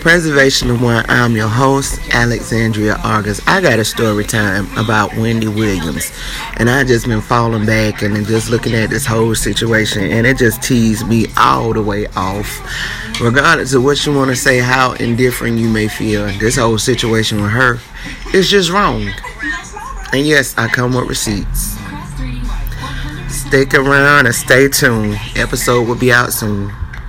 Preservation of One. I'm your host, Alexandria Argus. I got a story time about Wendy Williams, and I just been falling back and just looking at this whole situation, and it just teased me all the way off. Regardless of what you want to say, how indifferent you may feel, this whole situation with her is just wrong. And yes, I come with receipts. Stick around and stay tuned. Episode will be out soon.